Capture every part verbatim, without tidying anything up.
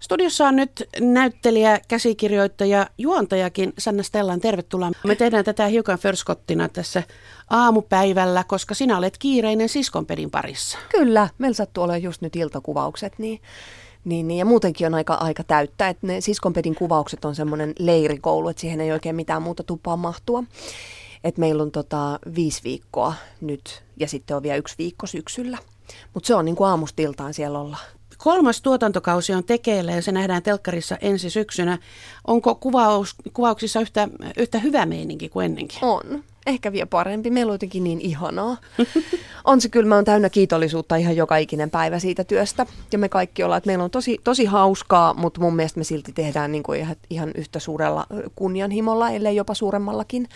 Studiossa on nyt näyttelijä, käsikirjoittaja, juontajakin Sanna Stellan. Tervetuloa. Me tehdään tätä hiukan förskottina tässä aamupäivällä, koska sinä olet kiireinen Siskonpedin parissa. Kyllä, meillä sattuu olemaan just nyt iltakuvaukset, niin, niin, niin ja muutenkin on aika, aika täyttä. Että ne Siskonpedin kuvaukset on semmoinen leirikoulu, että siihen ei oikein mitään muuta tupaa mahtua. Et meillä on tota viisi viikkoa nyt ja sitten on vielä yksi viikko syksyllä. Mutta se on niin kuin aamustiltaan siellä ollaan. Kolmas tuotantokausi on tekeillä ja se nähdään telkkarissa ensi syksynä. Onko kuvaus, kuvauksissa yhtä, yhtä hyvä meininki kuin ennenkin? On. Ehkä vielä parempi. Meillä on jotenkin niin ihanaa. On se kyllä. Mä oon täynnä kiitollisuutta ihan joka ikinen päivä siitä työstä. Ja me kaikki ollaan, että meillä on tosi, tosi hauskaa, mutta mun mielestä me silti tehdään niin kuin ihan yhtä suurella kunnianhimolla, ellei jopa suuremmallakin.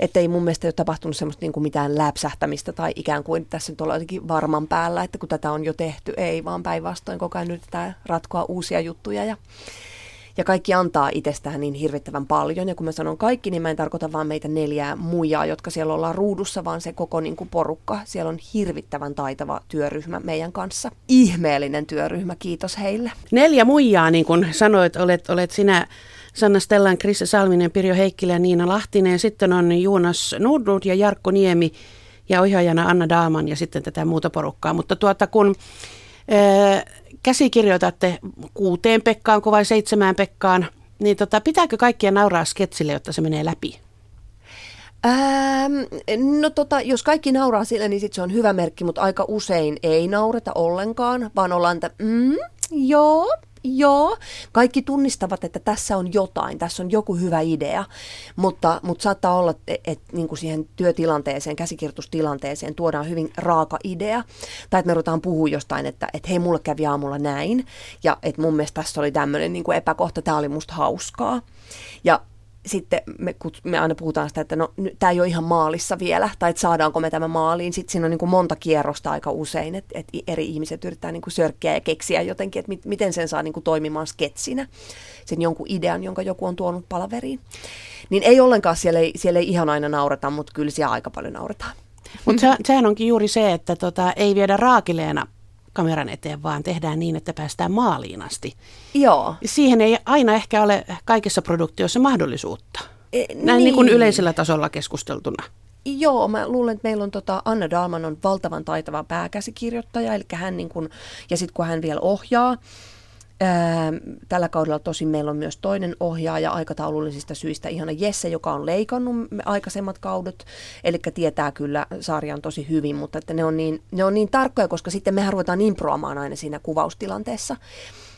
Että ei mun mielestä ole tapahtunut semmoista niin kuin mitään läpsähtämistä tai ikään kuin tässä nyt ollaan jotenkin varman päällä, että kun tätä on jo tehty, ei, vaan päinvastoin koko ajan yritetään ratkoa uusia juttuja ja, ja kaikki antaa itsestään niin hirvittävän paljon. Ja kun mä sanon kaikki, niin mä en tarkoita vaan meitä neljää muijaa, jotka siellä ollaan ruudussa, vaan se koko niin kuin porukka. Siellä on hirvittävän taitava työryhmä meidän kanssa. Ihmeellinen työryhmä, kiitos heille. Neljä muijaa, niin kuin sanoit, olet, olet sinä... Sanna Stellan, Krista Salminen, Pirjo Heikkilä ja Niina Lahtinen. Sitten on Juunas Nurdut ja Jarkko Niemi ja ohjaajana Anna Dahlman ja sitten tätä muuta porukkaa. Mutta tuota, kun ää, käsikirjoitatte kuuteen Pekkaanko vai seitsemään Pekkaan, niin tota, pitääkö kaikkia nauraa sketsille, jotta se menee läpi? Ähm, no tota, jos kaikki nauraa sille, niin sit se on hyvä merkki, mutta aika usein ei naureta ollenkaan, vaan ollaan t- mm, joo. Joo, kaikki tunnistavat, että tässä on jotain, tässä on joku hyvä idea, mutta, mutta saattaa olla, että et, niin kuin siihen työtilanteeseen, käsikirjoitustilanteeseen tuodaan hyvin raaka idea, tai että me ruvetaan puhua jostain, että et, hei, mulle kävi aamulla näin, ja että mun mielestä tässä oli tämmöinen niin kuin epäkohta, tämä oli musta hauskaa, ja sitten me, me aina puhutaan sitä, että no tämä ei ole ihan maalissa vielä, tai että saadaanko me tämä maaliin. Sitten siinä on niin kuin monta kierrosta aika usein, että, että eri ihmiset yrittää niin kuin sörkkiä ja keksiä jotenkin, että mit, miten sen saa niin kuin toimimaan sketsinä, sen jonkun idean, jonka joku on tuonut palaveriin. Niin ei ollenkaan, siellä ei, siellä ei ihan aina naurata, mutta kyllä siellä aika paljon naurataan. Mutta se, sehän onkin juuri se, että tota, ei viedä raakileena kameran eteen, vaan tehdään niin, että päästään maaliin asti. Joo. Siihen ei aina ehkä ole kaikessa produktiossa mahdollisuutta. E, Näin niin. niin kuin yleisellä tasolla keskusteltuna. Joo, mä luulen, että meillä on tota, Anna Dahlman on valtavan taitava pääkäsikirjoittaja, eli hän niin kuin, ja sitten kun hän vielä ohjaa, ää, tällä kaudella tosin meillä on myös toinen ohjaaja aikataulullisista syistä, ihana Jesse, joka on leikannut aikaisemmat kaudet, eli tietää kyllä sarjan tosi hyvin, mutta että ne on niin, ne on niin tarkkoja, koska sitten mehän ruvetaan improamaan aina siinä kuvaustilanteessa.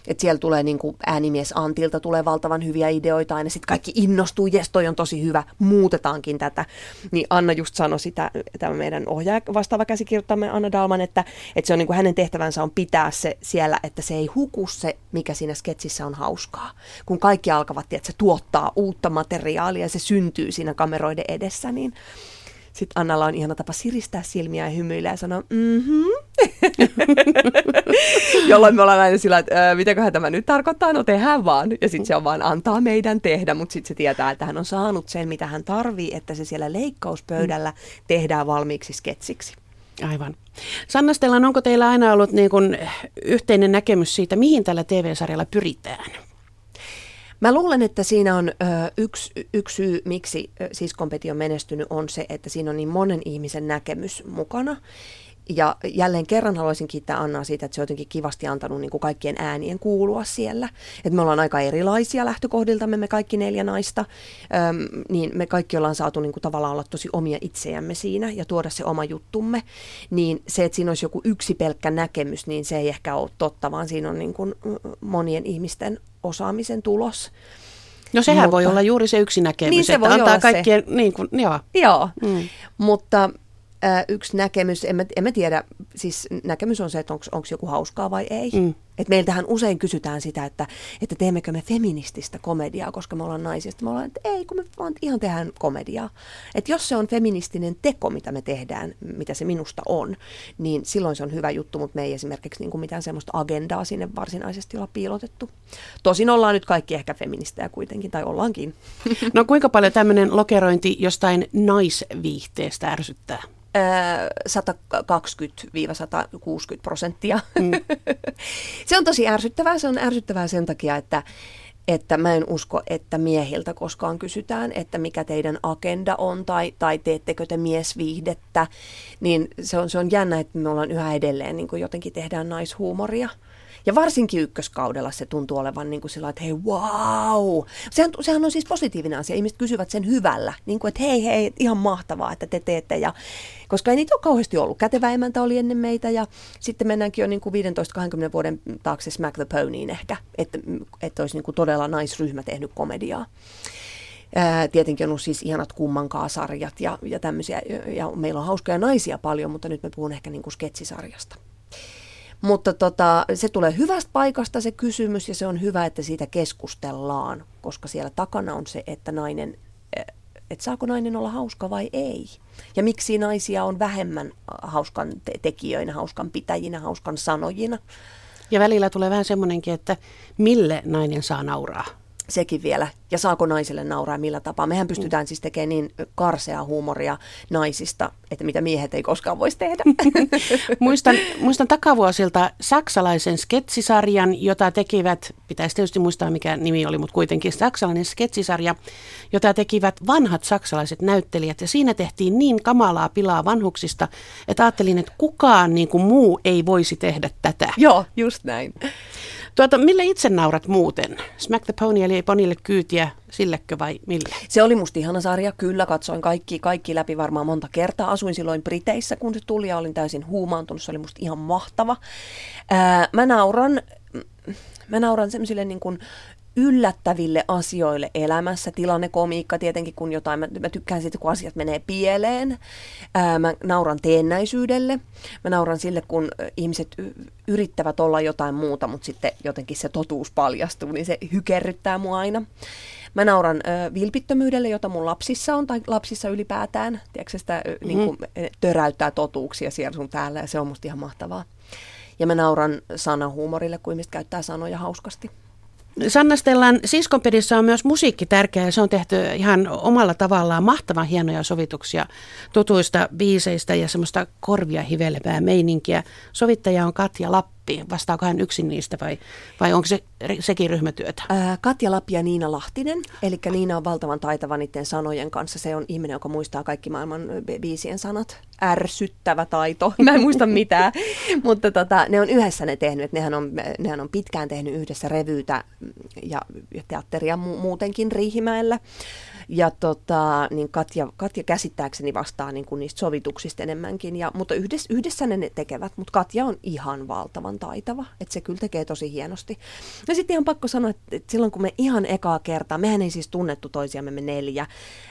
Että siellä tulee niin kuin äänimies Antilta, tulee valtavan hyviä ideoita aina, sitten kaikki innostuu, jes toi on tosi hyvä, muutetaankin tätä. Niin Anna just sanoi sitä, tämä meidän ohjaaja vastaava käsikirjoittamme Anna Dahlman, että, että se on niin kuin hänen tehtävänsä on pitää se siellä, että se ei huku se, mikä siinä sketsissä on hauskaa. Kun kaikki alkavat, että se tuottaa uutta materiaalia ja se syntyy siinä kameroiden edessä, niin... Sitten Annalla on ihana tapa siristää silmiä ja hymyillä ja sanoa, mhm, jolloin me ollaan aina sillä, että mitäköhän tämä nyt tarkoittaa, no tehdään vaan. Ja sitten se on vaan antaa meidän tehdä, mutta sitten se tietää, että hän on saanut sen, mitä hän tarvii, että se siellä leikkauspöydällä tehdään valmiiksi sketsiksi. Aivan. Sanna Stellan, onko teillä aina ollut niin kuin yhteinen näkemys siitä, mihin tällä T V-sarjalla pyritään? Mä luulen, että siinä on ö, yksi, yksi syy, miksi Siskonpeti on menestynyt, on se, että siinä on niin monen ihmisen näkemys mukana. Ja jälleen kerran haluaisin kiittää Annaa siitä, että se on jotenkin kivasti antanut niin kuin kaikkien äänien kuulua siellä. Et me ollaan aika erilaisia lähtökohdiltamme, me kaikki neljä naista, Öm, niin me kaikki ollaan saatu niin kuin tavallaan olla tosi omia itseämme siinä ja tuoda se oma juttumme. Niin se, että siinä olisi joku yksi pelkkä näkemys, niin se ei ehkä ole totta, vaan siinä on niin kuin monien ihmisten osaamisen tulos. No sehän mutta, voi olla juuri se yksi näkemys, niin se että antaa kaikkien, se. Niin kuin, joo. Joo, mm. mutta... Yksi näkemys, en mä, en mä tiedä, siis näkemys on se, että onko joku hauskaa vai ei. Mm. Et meiltähän usein kysytään sitä, että, että teemmekö me feminististä komediaa, koska me ollaan naisista. Me ollaan, että ei, kun me vaan ihan tehdään komediaa. Että jos se on feministinen teko, mitä me tehdään, mitä se minusta on, niin silloin se on hyvä juttu, mutta me ei esimerkiksi niin kuin mitään sellaista agendaa sinne varsinaisesti olla piilotettu. Tosin ollaan nyt kaikki ehkä feministejä kuitenkin, tai ollaankin. No kuinka paljon tämmöinen lokerointi jostain naisviihteestä ärsyttää? sata kaksikymmentä - sata kuusikymmentä prosenttia. Mm. Se on tosi ärsyttävää. Se on ärsyttävää sen takia, että, että mä en usko, että miehiltä koskaan kysytään, että mikä teidän agenda on tai, tai teettekö te miesviihdettä. Niin se on, se on jännä, että me ollaan yhä edelleen niin kuin jotenkin tehdään naishuumoria. Ja varsinkin ykköskaudella se tuntuu olevan niin kuin sillä, että hei, wow. Sehän, sehän on siis positiivinen asia. Ihmiset kysyvät sen hyvällä, niin kuin, että hei, hei, ihan mahtavaa, että te teette. Ja, koska ei niitä ole kauheasti ollut. Käteväemäntä oli ennen meitä ja sitten mennäänkin jo niin kuin viisitoista kaksikymmentä vuoden taakse Smack the Ponyin ehkä, että, että olisi niin kuin todella naisryhmä tehnyt komediaa. Ää, tietenkin on ollut siis ihanat kummankaa sarjat ja, ja tämmöisiä. Ja meillä on hauskoja naisia paljon, mutta nyt me puhun ehkä niin kuin sketsisarjasta. Mutta tota, se tulee hyvästä paikasta se kysymys ja se on hyvä, että siitä keskustellaan, koska siellä takana on se, että nainen, että saako nainen olla hauska vai ei. Ja miksi naisia on vähemmän hauskan tekijöinä, hauskan pitäjinä, hauskan sanojina. Ja välillä tulee vähän semmoinenkin, että mille nainen saa nauraa. Sekin vielä. Ja saako naiselle nauraa millä tapaa? Mehän pystytään siis tekemään niin karseaa huumoria naisista, että mitä miehet ei koskaan voisi tehdä. muistan, muistan takavuosilta saksalaisen sketsisarjan, jota tekivät, pitäisi tietysti muistaa mikä nimi oli, mutta kuitenkin saksalainen sketsisarja, jota tekivät vanhat saksalaiset näyttelijät. Ja siinä tehtiin niin kamalaa pilaa vanhuksista, että ajattelin, että kukaan niin kuin muu ei voisi tehdä tätä. Joo, just näin. Tuota, mille itse naurat muuten? Smack the Pony eli Ponille kyytiä, sillekö vai mille? Se oli musta ihana sarja, kyllä katsoin kaikki, kaikki läpi varmaan monta kertaa. Asuin silloin Briteissä, kun se tuli ja olin täysin huumaantunut, se oli musta ihan mahtava. Ää, mä nauran, mä nauran semmoisille niin kuin yllättäville asioille elämässä, tilannekomiikka tietenkin, kun jotain, mä, mä tykkään siitä, kun asiat menee pieleen, Ää, mä nauran teennäisyydelle, mä nauran sille, kun ihmiset yrittävät olla jotain muuta, mutta sitten jotenkin se totuus paljastuu, niin se hykerryttää mua aina. Mä nauran ö, vilpittömyydelle, jota mun lapsissa on, tai lapsissa ylipäätään, tiedätkö sitä mm-hmm. niin kuin, töräyttää totuuksia siellä sun täällä, ja se on musta ihan mahtavaa. Ja mä nauran sanahuumorille, kun ihmiset käyttää sanoja hauskasti. Sanna Stellan Siskonpedissä on myös musiikki tärkeä ja se on tehty ihan omalla tavallaan mahtavan hienoja sovituksia tutuista biiseistä ja semmoista korvia hivelevää meininkiä. Sovittaja on Katja Lappi. Vastaako hän yksin niistä vai, vai onko se, sekin ryhmätyötä? Ää, Katja Lappi ja Niina Lahtinen. Eli Niina on valtavan taitava niiden sanojen kanssa. Se on ihminen, joka muistaa kaikki maailman biisien sanat. Ärsyttävä taito. Mä en muista mitään. Mutta tota, ne on yhdessä ne tehnyt. Nehän on, nehän on pitkään tehnyt yhdessä revyytä ja teatteria mu- muutenkin Riihimäellä. Ja tota, niin Katja, Katja käsittääkseni vastaa niin kuin niistä sovituksista enemmänkin. Ja, mutta yhdessä, yhdessä ne, ne tekevät. Mutta Katja on ihan valtavan taitava. Että se kyllä tekee tosi hienosti. Ja sitten ihan pakko sanoa, että silloin kun me ihan ekaa kertaa, mehän ei siis tunnettu toisiamme me neljä,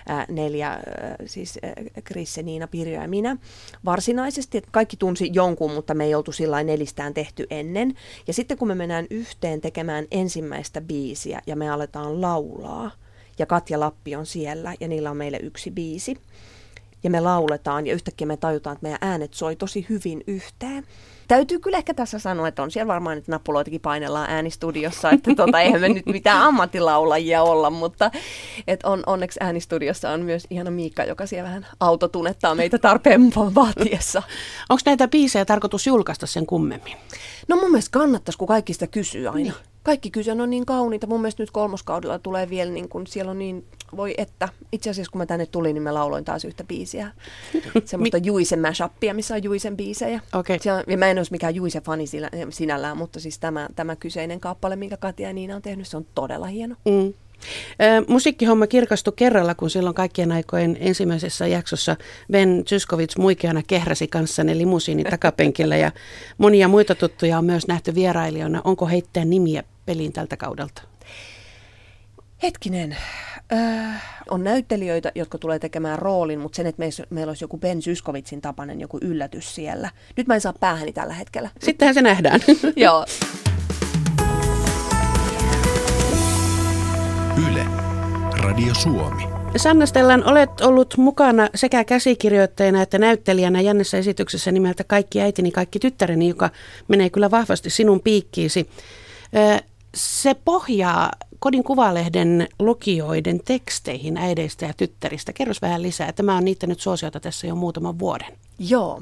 äh, neljä äh, siis äh, Krista, Niina, Pirjo ja minä. Varsinaisesti, että kaikki tunsi jonkun, mutta me ei oltu sillain nelistään tehty ennen. Ja sitten kun me mennään yhteen tekemään ensimmäistä biisiä ja me aletaan laulaa ja Katja Lappi on siellä ja niillä on meille yksi biisi ja me lauletaan ja yhtäkkiä me tajutaan, että meidän äänet soi tosi hyvin yhteen. Täytyy kyllä ehkä tässä sanoa, että on siellä varmaan nyt nappuloitakin painellaan äänistudiossa, että tuota, eihän me nyt mitään ammattilaulajia olla, mutta et on, onneksi äänistudiossa on myös ihana Miikka, joka siellä vähän autotunettaa meitä tarpeen vaatiessa. Onko näitä biisejä tarkoitus julkaista sen kummemmin? No mun mielestä kannattaisi, kun kaikki sitä kysyy aina. Niin. Kaikki kysyy, on niin kauniita. Mun mielestä nyt kolmoskaudella tulee vielä, niin kun siellä on niin, voi että. Itse asiassa kun mä tänne tulin, niin mä lauloin taas yhtä biisiä. Semmoista Mi- Juisen mashuppia, missä on Juisen biisejä. Okay. Siellä, ja mä en olisi mikään Juisen fani sinällään, mutta siis tämä, tämä kyseinen kappale, minkä Katja ja Niina on tehnyt, se on todella hieno. Mm. Musiikkihomma kirkastui kerralla, kun silloin kaikkien aikojen ensimmäisessä jaksossa Ben Zyskovits muikeana kehräsi kanssanne limusiinin takapenkillä ja monia muita tuttuja on myös nähty vierailijoina. Onko heittää nimiä peliin tältä kaudelta? Hetkinen. Öö, on näyttelijöitä, jotka tulee tekemään roolin, mutta sen, että meillä olisi joku Ben Zyskovitsin tapainen joku yllätys siellä. Nyt mä en saa päähäni tällä hetkellä. Sittenhän se nähdään. Joo. Yle, Radio Suomi. Sanna Stellan, olet ollut mukana sekä käsikirjoittajana että näyttelijänä jännässä esityksessä nimeltä Kaikki äitini, kaikki tyttäreni, joka menee kyllä vahvasti sinun piikkiisi. Se pohjaa Kodin Kuvalehden lukijoiden teksteihin äideistä ja tyttäristä. Kerros vähän lisää. Tämä on niittänyt suosiota tässä jo muutaman vuoden. Joo.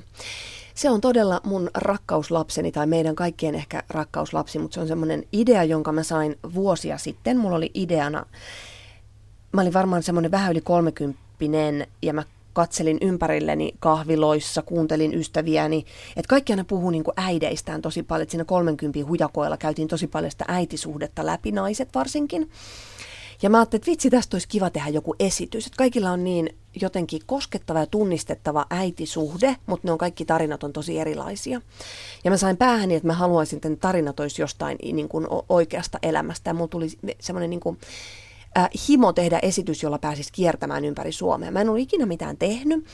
Se on todella mun rakkauslapseni tai meidän kaikkien ehkä rakkauslapsi, mutta se on semmoinen idea, jonka mä sain vuosia sitten. Mulla oli ideana, mä olin varmaan semmoinen vähän yli kolmekymppinen ja mä katselin ympärilleni kahviloissa, kuuntelin ystäviäni, että kaikki aina puhuu niin kuin äideistään tosi paljon, että siinä kolmenkympin hujakoilla käytiin tosi paljon sitä äitisuhdetta läpi, naiset varsinkin. Ja mä ajattelin, että vitsi, tästä olisi kiva tehdä joku esitys, että kaikilla on niin jotenkin koskettava ja tunnistettava äitisuhde, mutta ne on kaikki tarinat on tosi erilaisia. Ja mä sain päähäni, että mä haluaisin, että ne tarinat olisi jostain niin kuin oikeasta elämästä, ja mulla tuli semmoinen niin kuin Äh, himo tehdä esitys, jolla pääsisi kiertämään ympäri Suomea. Mä en ole ikinä mitään tehnyt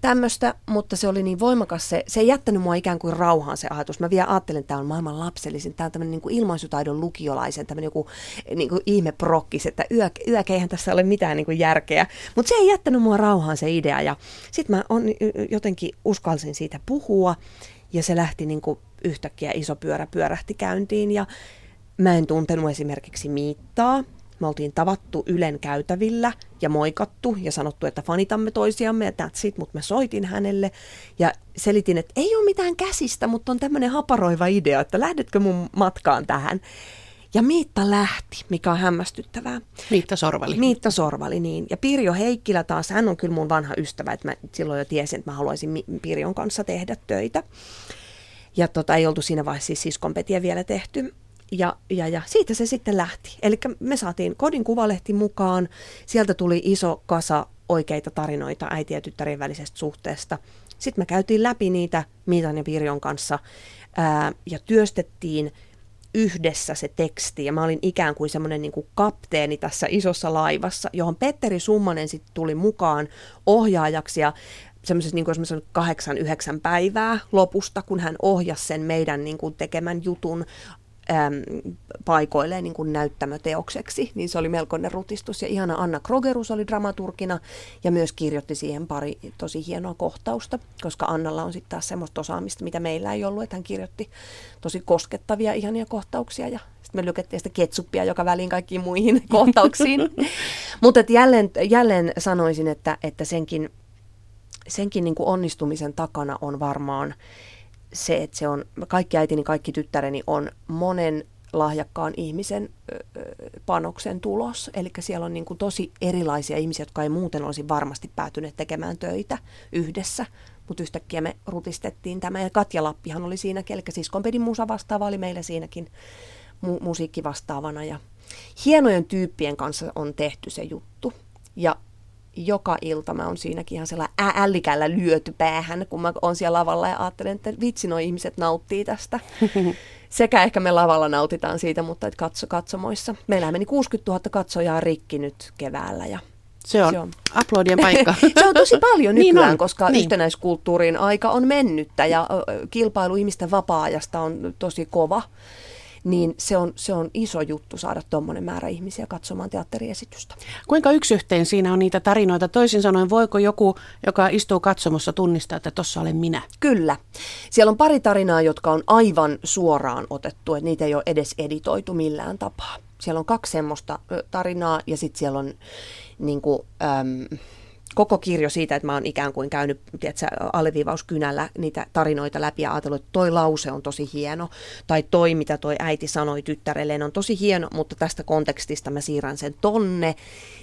tämmöistä, mutta se oli niin voimakas, se, se ei jättänyt mua ikään kuin rauhaan se ajatus. Mä vielä ajattelin, että tämä on maailman lapsellisin, tämä on tämmöinen niin kuin ilmaisutaidon lukiolaisen, tämmöinen joku niin kuin ihmeprokkis, että yö, yökeihän tässä ole mitään niin kuin järkeä. Mutta se ei jättänyt mua rauhaan se idea, ja sitten mä on, jotenkin uskalsin siitä puhua, ja se lähti niin kuin yhtäkkiä iso pyörä pyörähti käyntiin, ja mä en tuntenut esimerkiksi Miittaa. Me oltiin tavattu Ylen käytävillä ja moikattu ja sanottu, että fanitamme toisiamme ja that's it, mutta mä soitin hänelle ja selitin, että ei ole mitään käsistä, mutta on tämmöinen haparoiva idea, että lähdetkö mun matkaan tähän. Ja Miitta lähti, mikä on hämmästyttävää. Miitta Sorvali. Miitta Sorvali, niin. Ja Pirjo Heikkilä taas, hän on kyllä mun vanha ystävä, että mä silloin jo tiesin, että mä haluaisin Pirjon kanssa tehdä töitä. Ja tota, ei oltu siinä vaiheessa siis Siskonpetiä vielä tehty. Ja, ja, ja siitä se sitten lähti. Eli me saatiin Kodin Kuvalehti mukaan. Sieltä tuli iso kasa oikeita tarinoita äiti- ja tyttären välisestä suhteesta. Sitten me käytiin läpi niitä Miitan ja Pirjon kanssa ää, ja työstettiin yhdessä se teksti. Ja mä olin ikään kuin semmoinen niin kuin kapteeni tässä isossa laivassa, johon Petteri Summanen sitten tuli mukaan ohjaajaksi ja semmoisessa niin kuin kahdeksan, yhdeksän päivää lopusta, kun hän ohjasi sen meidän niin kuin tekemän jutun paikoilleen niin kuin näyttämöteokseksi, niin se oli melkoinen rutistus. Ja ihana Anna Krogerus oli dramaturgina ja myös kirjoitti siihen pari tosi hienoa kohtausta, koska Annalla on sitten taas semmoista osaamista, mitä meillä ei ollut, että hän kirjoitti tosi koskettavia, ihania kohtauksia ja sitten me lykättiin sitä ketsuppia joka väliin kaikkiin muihin kohtauksiin. Mutta jälleen, jälleen sanoisin, että, että senkin, senkin niin kuin onnistumisen takana on varmaan se, että se on, kaikki äitini, kaikki tyttäreni on monen lahjakkaan ihmisen panoksen tulos. Eli siellä on niin kuin tosi erilaisia ihmisiä, jotka ei muuten olisi varmasti päätyneet tekemään töitä yhdessä. Mutta yhtäkkiä me rutistettiin tämä. Ja Katja Lappihan oli siinäkin, eli Siskonpedin musa vastaava oli meillä siinäkin mu- musiikki vastaavana. Ja hienojen tyyppien kanssa on tehty se juttu. Ja joka ilta mä oon siinäkin ihan sellainen ällikällä lyöty päähän, kun mä oon siellä lavalla ja ajattelen, että vitsi, noi ihmiset nauttii tästä. Sekä ehkä me lavalla nautitaan siitä, mutta et katso, katsomoissa. Meillähän meni kuusikymmentätuhatta katsojaa rikki nyt keväällä. Ja se on, se on aplodien paikka. Se on tosi paljon nykyään, niin koska niin. Yhtenäiskulttuurin aika on mennyttä ja kilpailu ihmisten vapaa-ajasta on tosi kova. Niin se on, se on iso juttu saada tuommoinen määrä ihmisiä katsomaan teatteriesitystä. Kuinka yksi yhteen siinä on niitä tarinoita? Toisin sanoen, voiko joku, joka istuu katsomossa, tunnistaa, että tossa olen minä? Kyllä. Siellä on pari tarinaa, jotka on aivan suoraan otettu, että niitä ei ole edes editoitu millään tapaa. Siellä on kaksi semmoista tarinaa ja sitten siellä on niin kuin, äm, koko kirjo siitä, että mä oon ikään kuin käynyt tiedätkö, alleviivauskynällä niitä tarinoita läpi ja ajatellut, että toi lause on tosi hieno, tai toi, mitä toi äiti sanoi tyttärelleen, on tosi hieno, mutta tästä kontekstista mä siirrän sen tonne,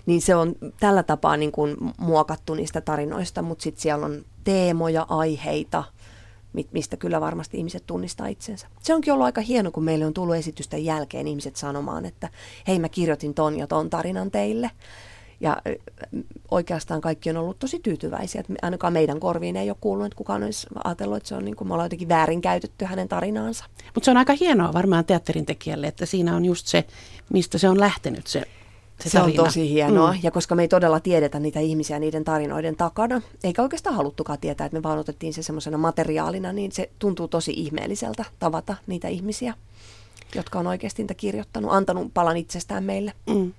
niin se on tällä tapaa niin kuin muokattu niistä tarinoista, mutta sitten siellä on teemoja, aiheita, mistä kyllä varmasti ihmiset tunnistaa itsensä. Se onkin ollut aika hieno, kun meille on tullut esitysten jälkeen ihmiset sanomaan, että hei, mä kirjoitin ton ja ton tarinan teille. Ja oikeastaan kaikki on ollut tosi tyytyväisiä, että ainakaan meidän korviin ei ole kuulunut, että kukaan olisi ajatellut, että se on niin kuin me ollaan jotenkin väärinkäytetty hänen tarinaansa. Mutta se on aika hienoa varmaan teatterintekijälle, että siinä on just se, mistä se on lähtenyt se, se, se tarina. Se on tosi hienoa, mm. ja koska me ei todella tiedetä niitä ihmisiä niiden tarinoiden takana, eikä oikeastaan haluttukaan tietää, että me vaan otettiin se semmoisena materiaalina, niin se tuntuu tosi ihmeelliseltä tavata niitä ihmisiä, jotka on oikeasti kirjoittanut, antanut palan itsestään meille. Mm.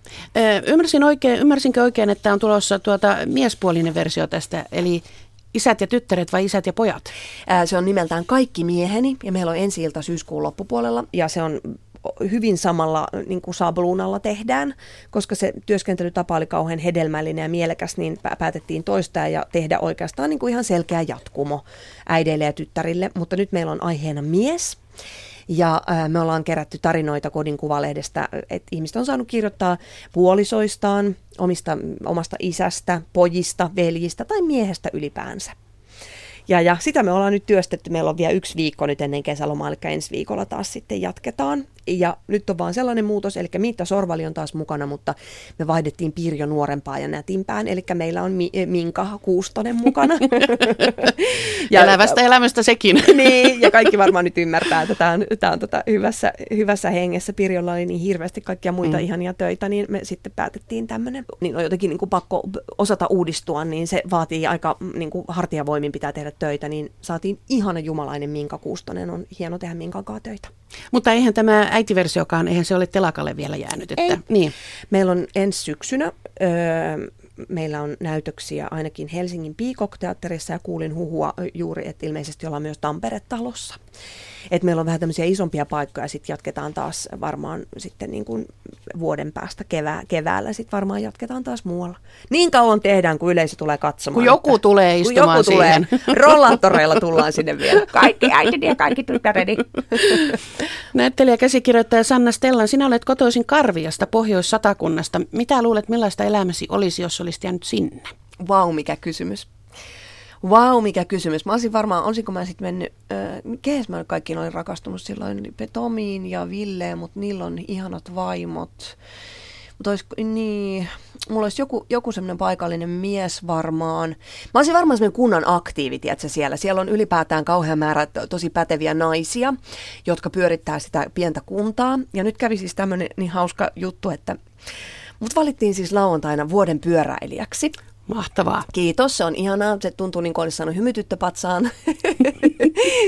Ymmärsin oikein, ymmärsinkö oikein, että on tulossa tuota miespuolinen versio tästä, eli isät ja tyttäret vai isät ja pojat? Se on nimeltään Kaikki mieheni, ja meillä on ensi ilta syyskuun loppupuolella, ja se on hyvin samalla niin kuin sabluunalla tehdään, koska se työskentelytapa oli kauhean hedelmällinen ja mielekäs, niin päätettiin toistaa ja tehdä oikeastaan niin kuin ihan selkeä jatkumo äideille ja tyttärille, mutta nyt meillä on aiheena mies. Ja me ollaan kerätty tarinoita Kodin Kuvalehdestä, että ihmiset on saanut kirjoittaa puolisoistaan, omista, omasta isästä, pojista, veljistä tai miehestä ylipäänsä. Ja, ja sitä me ollaan nyt työstetty. Meillä on vielä yksi viikko nyt ennen kesälomaa, eli ensi viikolla taas sitten jatketaan. Ja nyt on vaan sellainen muutos, eli Miitta Sorvali on taas mukana, mutta me vaihdettiin Pirjo nuorempaan ja nätimpään, eli meillä on Mi- Minka Kuustonen mukana. ja Elävästä elämästä sekin. niin, ja kaikki varmaan nyt ymmärtää, että tämä on, tää on tota hyvässä, hyvässä hengessä. Pirjolla oli niin hirveästi kaikkia muita mm. ihania töitä, niin me sitten päätettiin tämmöinen. Niin on jotenkin niin kuin pakko osata uudistua, niin se vaatii aika niin kuin hartiavoimin pitää tehdä töitä, niin saatiin ihana jumalainen Minka Kuustonen. On hieno tehdä Minkan kanssa töitä. Mutta eihän tämä äitiversiokaan, eihän se ole telakalle vielä jäänyt. Että, ei. Niin. Meillä on ensi syksynä, öö, meillä on näytöksiä ainakin Helsingin Piikok-teatterissa ja kuulin huhua juuri, että ilmeisesti ollaan myös Tampere-talossa. Et meillä on vähän tämmöisiä isompia paikkoja, sitten jatketaan taas varmaan sitten niin kuin vuoden päästä kevää, keväällä, sitten varmaan jatketaan taas muualla. Niin kauan tehdään, kun yleisö tulee katsomaan. Kun joku että, tulee istumaan joku siihen. Tulee, rollaattoreilla tullaan sinne vielä. Kaikki äitini ja kaikki tyttäreni. Näyttelijä, käsikirjoittaja Sanna Stellan, sinä olet kotoisin Karviasta, Pohjois-Satakunnasta. Mitä luulet, millaista elämäsi olisi, jos olisit jäänyt sinne? Vau, wow, mikä kysymys. Vau, wow, mikä kysymys. Mä olisin varmaan, olisinko mä sitten mennyt, äh, kehes mä kaikkiin olin rakastunut silloin, Tomiin ja Villeen, mutta niillä on ihanat vaimot. Mutta olis, niin, mulla olisi joku, joku semmoinen paikallinen mies varmaan. Mä olisin varmaan semmoinen kunnan aktiivi, tiedätkö, siellä. Siellä on ylipäätään kauhean määrä tosi päteviä naisia, jotka pyörittää sitä pientä kuntaa. Ja nyt kävi siis tämmöinen niin hauska juttu, että mut valittiin siis lauantaina vuoden pyöräilijäksi. Mahtavaa. Kiitos, se on ihanaa. Se tuntuu niin kuin olisi saanut hymytyttö patsaan.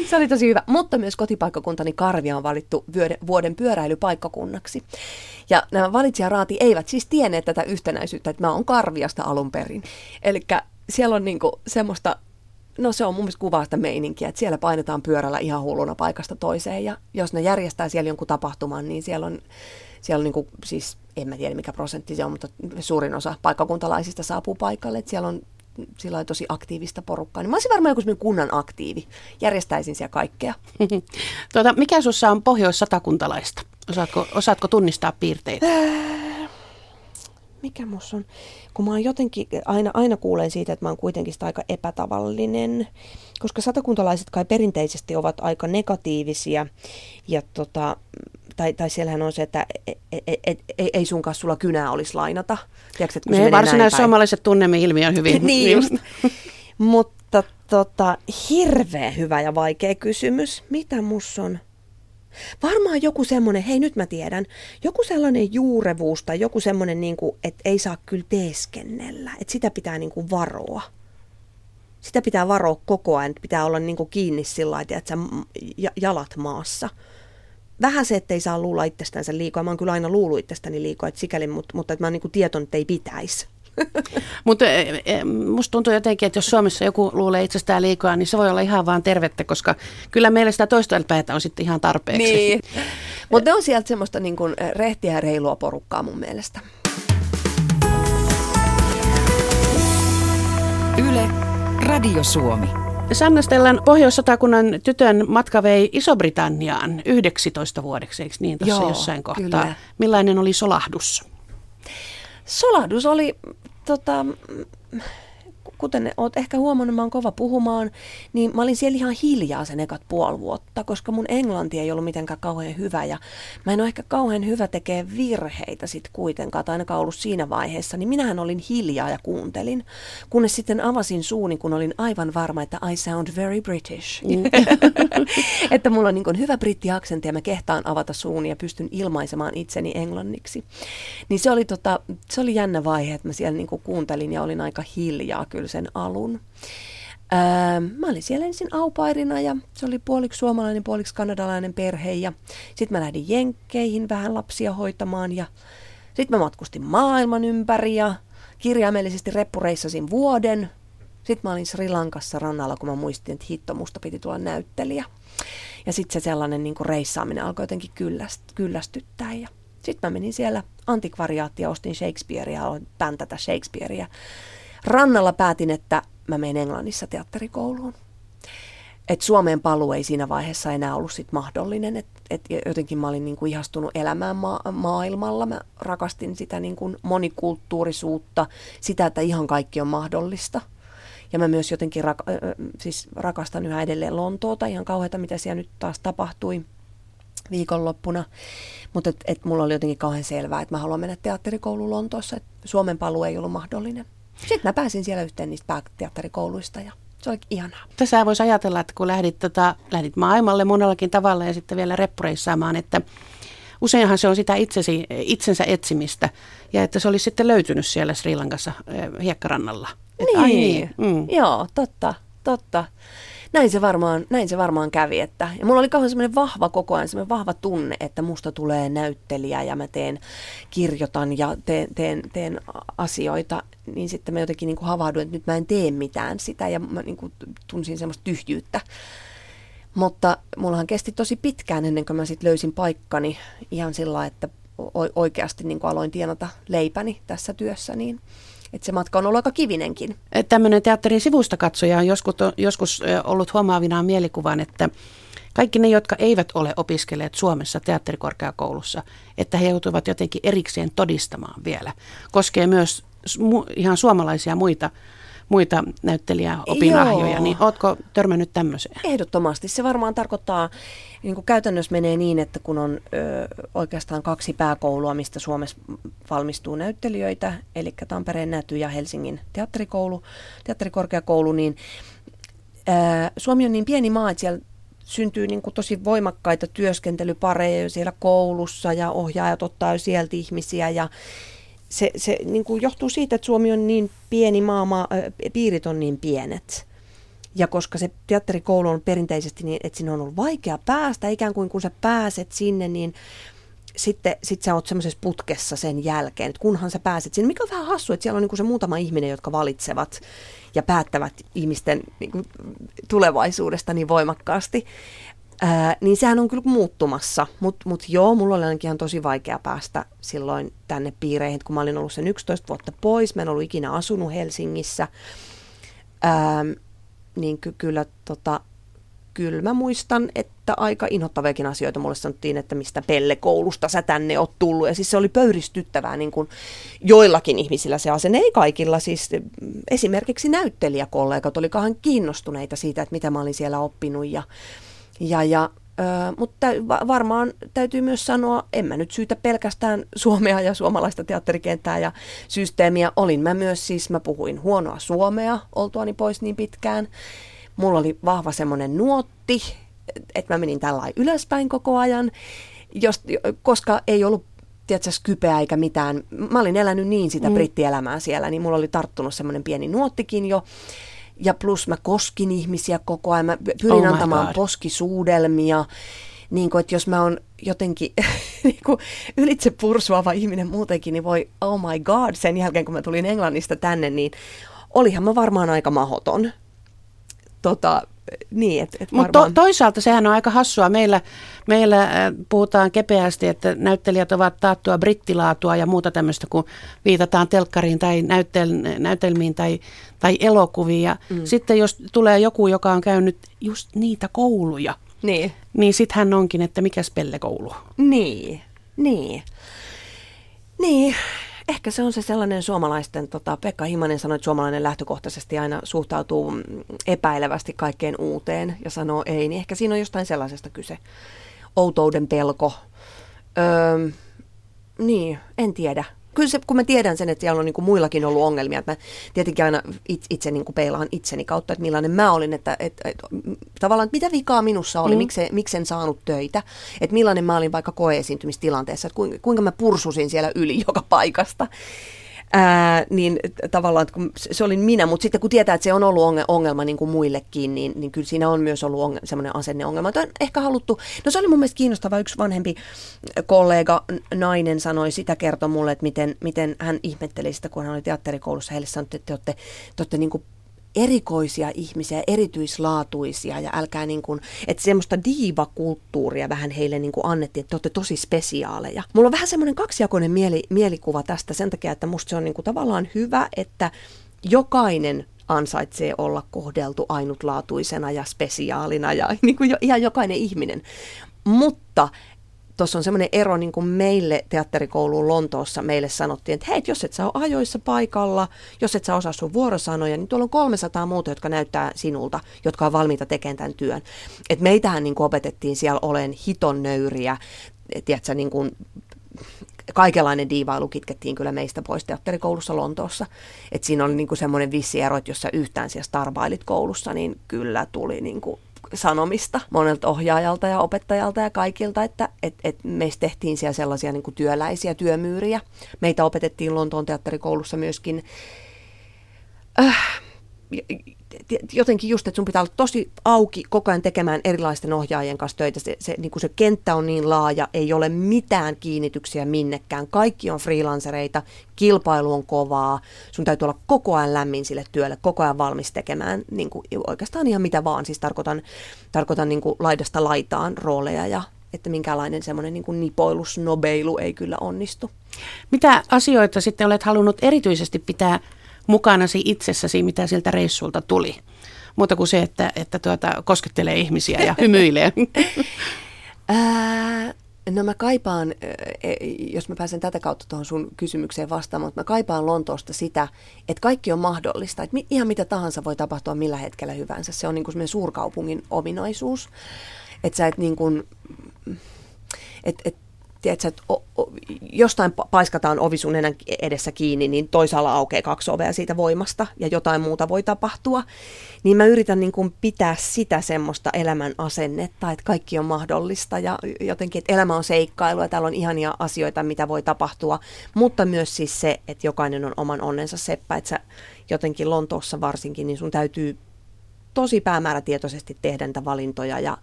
Se oli tosi hyvä. Mutta myös kotipaikkakuntani Karvia on valittu vuoden pyöräilypaikkakunnaksi. Ja nämä valitsijaraati eivät siis tienneet tätä yhtenäisyyttä, että mä oon Karviasta alun perin. Eli siellä on niin kuin semmoista, no se on mun mielestä kuvaa sitä meininkiä, että siellä painetaan pyörällä ihan hulluna paikasta toiseen. Ja jos ne järjestää siellä jonkun tapahtuman, niin siellä on... Siellä on niin kuin, siis, en mä tiedä mikä prosentti se on, mutta suurin osa paikkakuntalaisista saapuu paikalle. Että siellä on sillä on tosi aktiivista porukkaa. Niin mä olisin varmaan joku semmoinen kunnan aktiivi. Järjestäisin siellä kaikkea. Tuota, mikä sussa on pohjois-satakuntalaista? Osaatko, osaatko tunnistaa piirteitä? Mikä musta on? Kun mä oon jotenkin, aina, aina kuulen siitä, että mä oon kuitenkin sitä aika epätavallinen, koska satakuntalaiset kai perinteisesti ovat aika negatiivisia ja tota... Tai, tai siellähän on se, että ei, ei, ei sunkaan sulla kynää olisi lainata. Tiedätkö, kun me varsinais-suomalaiset tunnemme ilmiön hyvin. niin just. Mutta tota, hirveän hyvä ja vaikea kysymys. Mitä mus on? Varmaan joku semmoinen, hei nyt mä tiedän, joku sellainen juurevuus tai joku semmoinen, niin kuin, että ei saa kyllä teeskennellä. Että sitä pitää niin kuin varoa. Sitä pitää varoa koko ajan. Pitää olla niin kuin kiinni sillä lailla, että sä jalat maassa. Vähän se, ettei saa luulla itsestänsä liikaa. Mä oon kyllä aina luullut itsestäni liikaa, että sikäli, mutta, mutta että mä oon niin kuin tieton, että ei pitäisi. Mutta musta tuntuu jotenkin, että jos Suomessa joku luulee itsestään liikaa, niin se voi olla ihan vaan tervettä, koska kyllä meillä sitä toista päätä on sitten ihan tarpeeksi. Niin. Mutta ne on sieltä semmoista niin kuin rehtiä ja reilua porukkaa mun mielestä. Yle Radio Suomi. Sanna Stellan, Pohjois-Satakunnan tytön matka vei Iso-Britanniaan yhdeksitoista vuodeksi, eikö niin tuossa Joo, jossain kohtaa? Kyllä. Millainen oli solahdus? Solahdus oli, tota, kuten olet ehkä huomannut, mä oon kova puhumaan, niin mä olin siellä ihan hiljaa sen ekat puoli vuotta, koska mun englanti ei ollut mitenkään kauhean hyvä ja mä en ole ehkä kauhean hyvä tekee virheitä sitten kuitenkaan, tai ainakaan ollut siinä vaiheessa, niin minähän olin hiljaa ja kuuntelin, kunnes sitten avasin suuni, kun olin aivan varma, että I sound very British. Mm. Että mulla on niin kuin hyvä brittiaksentti ja mä kehtaan avata suuni ja pystyn ilmaisemaan itseni englanniksi. Niin se oli, tota, se oli jännä vaihe, että mä siellä niin kuin kuuntelin ja olin aika hiljaa kyllä sen alun. Öö, mä olin siellä ensin au pairina ja se oli puoliksi suomalainen, puoliksi kanadalainen perhe ja sitten mä lähdin Jenkkeihin vähän lapsia hoitamaan ja sitten mä matkustin maailman ympäri ja kirjaimellisesti reppureissasin vuoden. Sitten mä olin Sri Lankassa rannalla, kun mä muistin, että hitto, musta piti tulla näyttelijä. Ja sitten se sellainen niin kuin reissaaminen alkoi jotenkin kylläst- kyllästyttää. Ja sitten mä menin siellä antikvariaattiin, ostin Shakespearea, aloin päntätä Shakespearea. Rannalla päätin, että mä menen Englannissa teatterikouluun. Et Suomeen paluu ei siinä vaiheessa enää ollut sit mahdollinen. Et, et jotenkin mä olin niinku ihastunut elämään ma- maailmalla. Mä rakastin sitä niinku monikulttuurisuutta, sitä, että ihan kaikki on mahdollista. Ja mä myös jotenkin rak- siis rakastan yhä edelleen Lontoota, ihan kauheata, mitä siellä nyt taas tapahtui viikonloppuna. Mutta et, et mulla oli jotenkin kauhean selvää, että mä haluan mennä teatterikouluun Lontoossa. Et Suomen paluu ei ollut mahdollinen. Sitten mä pääsin siellä yhteen niistä pääteatterikouluista ja se oli ihanaa. Tässä voisi ajatella, että kun lähdit, tota, lähdit maailmalle monellakin tavalla ja sitten vielä reppureissaamaan, että useinhan se on sitä itsesi, itsensä etsimistä ja että se olisi sitten löytynyt siellä Sri Lankassa hiekkarannalla. Niin, että, ai niin. Mm. Joo, totta, totta. Näin se varmaan, näin se varmaan kävi. Että, ja mulla oli kauhean semmoinen vahva koko ajan, semmoinen vahva tunne, että musta tulee näyttelijä ja mä teen, kirjoitan ja teen, teen, teen asioita. Niin sitten mä jotenkin niin kuin havahduin, että nyt mä en tee mitään sitä ja mä niin kuin tunsin semmoista tyhjyyttä. Mutta mullahan kesti tosi pitkään ennen kuin mä sitten löysin paikkani ihan sillä lailla, että oikeasti niin kuin aloin tienata leipäni tässä työssä, niin että se matka on ollut aika kivinenkin. Tämmöinen teatterin sivusta katsoja on joskus, joskus ollut huomaavinaan mielikuvan, että kaikki ne, jotka eivät ole opiskelleet Suomessa teatterikorkeakoulussa, että he joutuvat jotenkin erikseen todistamaan vielä. Koskee myös ihan suomalaisia muita, muita näyttelijäopinahjoja, niin ootko törmännyt tämmöiseen? Ehdottomasti. Se varmaan tarkoittaa, niin kuin käytännössä menee niin, että kun on ö, oikeastaan kaksi pääkoulua, mistä Suomessa valmistuu näyttelijöitä, eli Tampereen Näty ja Helsingin teatterikoulu, teatterikorkeakoulu, niin ö, Suomi on niin pieni maa, että siellä syntyy niin kuin tosi voimakkaita työskentelypareja jo siellä koulussa ja ohjaajat ottaa jo sieltä ihmisiä ja Se, se niin kuin johtuu siitä, että Suomi on niin pieni maa, maa, piirit on niin pienet. Ja koska se teatterikoulu on perinteisesti niin, että sinne on ollut vaikea päästä, ikään kuin kun sä pääset sinne, niin sitten sit sä oot semmoisessa putkessa sen jälkeen, että kunhan sä pääset sinne. Mikä on vähän hassu, että siellä on niin kuin se muutama ihminen, jotka valitsevat ja päättävät ihmisten niin kuin tulevaisuudesta niin voimakkaasti. Ää, niin sehän on kyllä muuttumassa, mutta mut joo, mulla oli ainakin ihan tosi vaikea päästä silloin tänne piireihin, kun mä olin ollut sen yksitoista vuotta pois, mä en ollut ikinä asunut Helsingissä, ää, niin ky- kyllä, tota, kyllä mä muistan, että aika inhottaviakin asioita mulle sanottiin, että mistä pellekoulusta sä tänne oot tullut, ja siis se oli pöyristyttävää, niin kun joillakin ihmisillä se asenne, ei kaikilla, siis esimerkiksi näyttelijäkollegat oli kauhean kiinnostuneita siitä, että mitä mä olin siellä oppinut, ja Ja, ja, ö, mutta varmaan täytyy myös sanoa, en mä nyt syytä pelkästään Suomea ja suomalaista teatterikenttää ja systeemiä. Olin mä myös, siis mä puhuin huonoa suomea oltuani pois niin pitkään. Mulla oli vahva semmoinen nuotti, että mä menin tällain ylöspäin koko ajan, jos, koska ei ollut tiedätkö, kypeä eikä mitään. Mä olin elänyt niin sitä mm. brittielämää siellä, niin mulla oli tarttunut semmoinen pieni nuottikin jo. Ja plus mä koskin ihmisiä koko ajan, mä pyrin oh antamaan God. poskisuudelmia, niin kun, että jos mä oon jotenkin niin kun ylitse pursuava ihminen muutenkin, niin voi oh my god, sen jälkeen kun mä tulin Englannista tänne, niin olihan mä varmaan aika mahoton. Tota, niin, et, et Mutta varmaan... to, toisaalta sehän on aika hassua. Meillä, meillä äh, puhutaan kepeästi, että näyttelijät ovat taattua brittilaatua ja muuta tämmöistä, kun viitataan telkkariin tai näytel, näytelmiin tai, tai elokuviin. Ja mm. sitten jos tulee joku, joka on käynyt just niitä kouluja, niin, niin sitten hän onkin, että mikäs pellekoulu. Niin, niin, niin. Ehkä se on se sellainen suomalaisten, tota, Pekka Himanen sanoi, että suomalainen lähtökohtaisesti aina suhtautuu epäilevästi kaikkeen uuteen ja sanoo ei, niin ehkä siinä on jostain sellaisesta kyse. Outouden pelko. Öö, niin, en tiedä. Kyllä se, kun mä tiedän sen, että siellä on niin kuin muillakin ollut ongelmia, että mä tietenkin aina itse, itse niin kuin peilaan itseni kautta, että millainen mä olin, että, että, että tavallaan että mitä vikaa minussa oli, mm. miksen, miksen saanut töitä, että millainen mä olin vaikka koe-esiintymistilanteessa, että kuinka, kuinka mä pursusin siellä yli joka paikasta, Ää, niin tavallaan kun se olin minä, mutta sitten kun tietää, että se on ollut ongelma, ongelma niin kuin muillekin, niin, niin kyllä siinä on myös ollut ongelma, sellainen asenneongelma, että on ehkä haluttu, no se oli mun mielestä kiinnostava, yksi vanhempi kollega, nainen sanoi sitä, kertoi mulle, että miten, miten hän ihmetteli sitä, kun hän oli teatterikoulussa, heille sanottiin, että te olette, te olette niin kuin erikoisia ihmisiä, erityislaatuisia ja älkää niin kuin, että semmoista diivakulttuuria vähän heille niin kuin annettiin, että te olette tosi spesiaaleja. Mulla on vähän semmoinen kaksijakoinen mieli, mielikuva tästä sen takia, että musta se on niin kuin tavallaan hyvä, että jokainen ansaitsee olla kohdeltu ainutlaatuisena ja spesiaalina ja niin kuin jo, ihan jokainen ihminen, mutta tuossa on semmoinen ero, niin kuin meille teatterikouluun Lontoossa meille sanottiin, että hei, jos et sä ole ajoissa paikalla, jos et sä osaa sun vuorosanoja, niin tuolla on kolmesataa muuta, jotka näyttää sinulta, jotka on valmiita tekemään tämän työn. Et meitähän niin kuin opetettiin siellä olen hiton nöyriä, tiedätkö, niin kuin kaikenlainen diivailu kitkettiin kyllä meistä pois teatterikoulussa Lontoossa. Et siinä oli niin kuin semmoinen vissi ero, että jos sä yhtään siellä starbailit koulussa, niin kyllä tuli niin kuin sanomista monelta ohjaajalta ja opettajalta ja kaikilta, että et, et meistä tehtiin siellä sellaisia niin kuin työläisiä työmyyriä. Meitä opetettiin Lontoon teatterikoulussa myöskin äh, jotenkin just, että sun pitää olla tosi auki koko ajan tekemään erilaisten ohjaajien kanssa töitä. Se, se, niin kuin se kenttä on niin laaja, ei ole mitään kiinnityksiä minnekään. Kaikki on freelancereita, kilpailu on kovaa, sun täytyy olla koko ajan lämmin sille työlle, koko ajan valmis tekemään niin kuin oikeastaan ihan mitä vaan. Siis tarkoitan, tarkoitan niin kuin laidasta laitaan rooleja ja että minkälainen semmoinen niin kuin nipoilus, nobeilu ei kyllä onnistu. Mitä asioita sitten olet halunnut erityisesti pitää mukanasi itsessäsi, mitä sieltä reissulta tuli? Muuta kuin se, että, että tuota, koskettelee ihmisiä ja hymyilee. Ää, no mä kaipaan, jos mä pääsen tätä kautta tuohon sun kysymykseen vastaamaan, mä kaipaan Lontoosta sitä, että kaikki on mahdollista. Että ihan mitä tahansa voi tapahtua millä hetkellä hyvänsä. Se on niin kuin semmoinen suurkaupungin ominaisuus. Että sä et niin kuin, et, et, Tiedätkö, että jostain paiskataan ovi sun nenän edessä kiinni, niin toisaalla aukeaa kaksi ovea siitä voimasta ja jotain muuta voi tapahtua. Niin mä yritän niin kuin pitää sitä semmoista elämän asennetta, että kaikki on mahdollista ja jotenkin, että elämä on seikkailu ja täällä on ihania asioita, mitä voi tapahtua. Mutta myös siis se, että jokainen on oman onnensa seppä, että sä jotenkin Lontoossa varsinkin, niin sun täytyy tosi päämäärätietoisesti tehdä niitä valintoja ja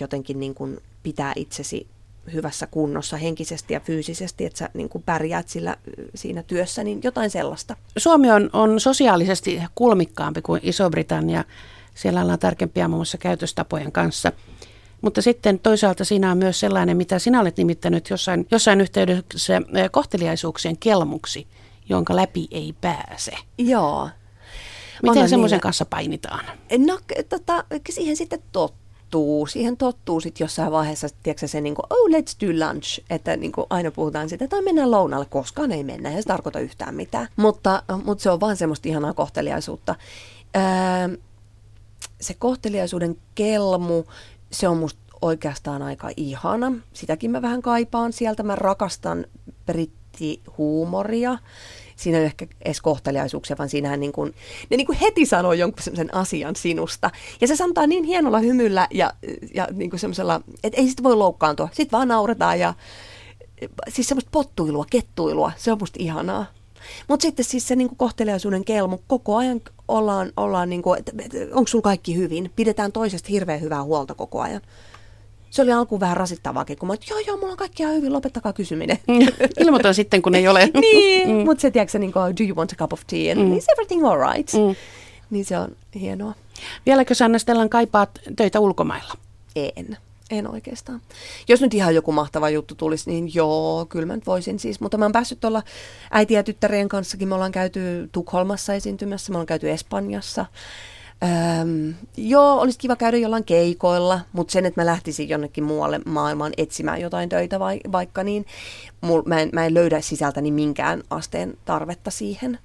jotenkin niin kuin pitää itsesi hyvässä kunnossa henkisesti ja fyysisesti, että sä niin kuin pärjäät sillä, siinä työssä, niin jotain sellaista. Suomi on, on sosiaalisesti kulmikkaampi kuin Iso-Britannia. Siellä ollaan tarkempia muun muassa käytöstapojen kanssa. Mutta sitten toisaalta siinä on myös sellainen, mitä sinä olet nimittänyt jossain, jossain yhteydessä kohteliaisuuksien kelmuksi, jonka läpi ei pääse. Joo. Miten semmoisen niillä kanssa painitaan? No, tota, siihen sitten totta. Siihen tottuu sitten jossain vaiheessa, tiedätkö se niin kuin, oh, let's do lunch, että niin kuin aina puhutaan sitä, tai mennään lounalle, koskaan ei mennä, ja se tarkoita yhtään mitään, mutta, mutta se on vaan semmoista ihanaa kohteliaisuutta. Öö, se kohteliaisuuden kelmu, se on musta oikeastaan aika ihana, sitäkin mä vähän kaipaan sieltä, mä rakastan brittihuumoria. Siinä ei ehkä edes kohteliaisuuksia, vaan siinähän niin kuin, ne niin kuin heti sanoo jonkun semmoisen asian sinusta. Ja se sanotaan niin hienolla hymyllä ja, ja niin kuin semmoisella, että ei sit voi loukkaantua. Sitten vaan nauretaan ja siis semmoista pottuilua, kettuilua, se on musta ihanaa. Mutta sitten siis se niin kuin kohteliaisuuden kelmu, koko ajan ollaan, ollaan niin kuin, että onko sulla kaikki hyvin? Pidetään toisesta hirveän hyvää huolta koko ajan. Se oli alkuun vähän rasittavaakin, kun mä että joo, joo, mulla on kaikki ihan hyvin, lopettakaa kysyminen. Ilmoitan sitten, kun ei ole. Niin, mm. mutta se, tiedätkö, niin kuin, do you want a cup of tea? And mm. is everything all right? Mm. Niin se on hienoa. Vieläkö Sanna Stellan kaipaat töitä ulkomailla? En, en oikeastaan. Jos nyt ihan joku mahtava juttu tulisi, niin joo, kyllä mä nyt voisin siis. Mutta mä oon päässyt tuolla äiti ja tyttärien kanssakin. Me ollaan käyty Tukholmassa esiintymässä, me ollaan käyty Espanjassa. Öm, joo, olisi kiva käydä jollain keikoilla, mutta sen, että mä lähtisin jonnekin muualle maailmaan etsimään jotain töitä vai, vaikka, niin mul, mä, en, mä en löydä sisältäni minkään asteen tarvetta siihen.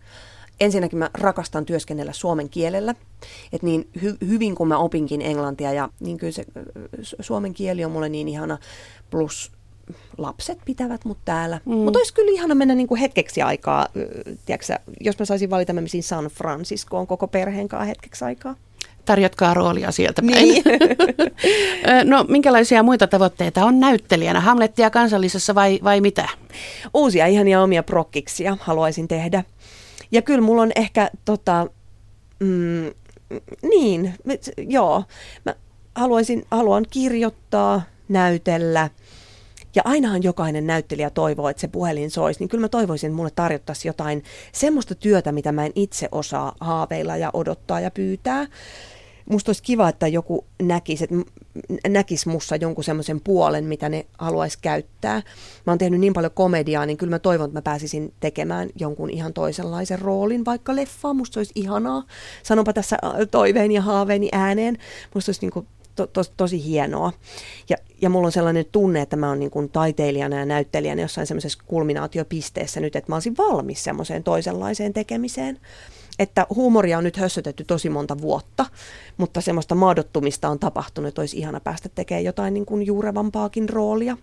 Ensinnäkin mä rakastan työskennellä suomen kielellä, että niin hy, hyvin kun mä opinkin englantia ja niin kyllä se suomen kieli on mulle niin ihana, plus lapset pitävät mut täällä. Mm. Mutta olisi kyllä ihana mennä niinku hetkeksi aikaa, tiedätkö, jos mä saisin valita, mä menisin San Franciscoon koko perheen kanssa hetkeksi aikaa. Tarjotkaa roolia sieltä päin. Niin. No, minkälaisia muita tavoitteita on näyttelijänä? Hamlettia Kansallisessa vai, vai mitä? Uusia ihania omia prokkiksia haluaisin tehdä. Ja kyllä mulla on ehkä tota, mm, niin, joo, mä haluaisin, haluan kirjoittaa, näytellä. Ja ainahan jokainen näyttelijä toivoo, että se puhelin soisi, niin kyllä mä toivoisin, että mulle tarjottaisiin jotain semmoista työtä, mitä mä en itse osaa haaveilla ja odottaa ja pyytää. Musta olisi kiva, että joku näkisi, että näkisi mussa jonkun semmoisen puolen, mitä ne haluaisi käyttää. Mä oon tehnyt niin paljon komediaa, niin kyllä mä toivon, että mä pääsisin tekemään jonkun ihan toisenlaisen roolin, vaikka leffaa. Musta se olisi ihanaa. Sanonpa tässä toiveeni ja haaveeni ääneen. Musta olisi niin kuin to, to, tosi hienoa. Ja, ja mulla on sellainen tunne, että mä oon niin kuin taiteilijana ja näyttelijänä jossain semmoisessa kulminaatiopisteessä nyt, että mä olisin valmis semmoiseen toisenlaiseen tekemiseen. Että huumoria on nyt hössötetty tosi monta vuotta, mutta semmoista maadottumista on tapahtunut, että olisi ihana päästä tekemään jotain niin kuin juurevampaakin roolia.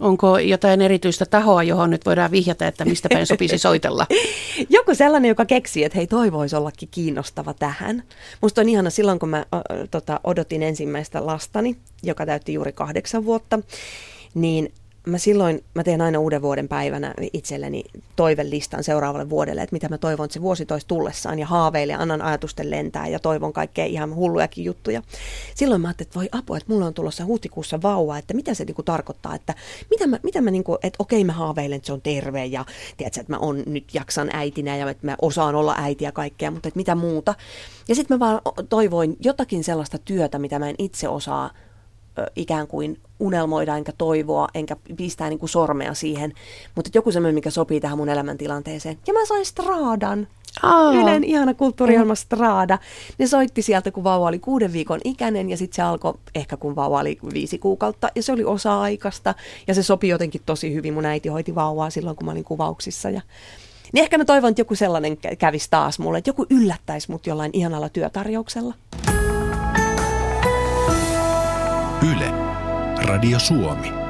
Onko jotain erityistä tahoa, johon nyt voidaan vihjata, että mistä päin sopisi soitella? Joku sellainen, joka keksii, että hei, toi voisi ollakin kiinnostava tähän. Musta on ihana silloin, kun mä äh, tota, odotin ensimmäistä lastani, joka täytti juuri kahdeksan vuotta, niin Mä silloin, mä teen aina uuden vuoden päivänä itselleni toivelistan seuraavalle vuodelle, että mitä mä toivon, että se vuosi toisi tullessaan ja haaveille, annan ajatusten lentää ja toivon kaikkea ihan hullujakin juttuja. Silloin mä ajattelin, että voi apua, että mulla on tulossa huhtikuussa vauva, että mitä se niinku tarkoittaa, että mitä mä, mitä mä niinku, että okei mä haaveilen, että se on terve ja tiedätkö, että mä on nyt jaksan äitinä ja että mä osaan olla äiti ja kaikkea, mutta että mitä muuta. Ja sitten mä vaan toivoin jotakin sellaista työtä, mitä mä en itse osaa ikään kuin unelmoida, enkä toivoa, enkä pistää niin kuin sormea siihen. Mutta joku semmoinen, mikä sopii tähän mun elämäntilanteeseen. Ja mä sain Straadan. Aa. Ylen ihana kulttuuriohjelma Straada. Ne soitti sieltä, kun vauva oli kuuden viikon ikäinen, ja sitten se alkoi ehkä, kun vauva oli viisi kuukautta, ja se oli osa-aikasta, ja se sopi jotenkin tosi hyvin. Mun äiti hoiti vauvaa silloin, kun mä olin kuvauksissa. Ja niin ehkä mä toivon, että joku sellainen kävisi taas mulle, että joku yllättäisi mut jollain ihanalla työtarjouksella. Yle. Radio Suomi.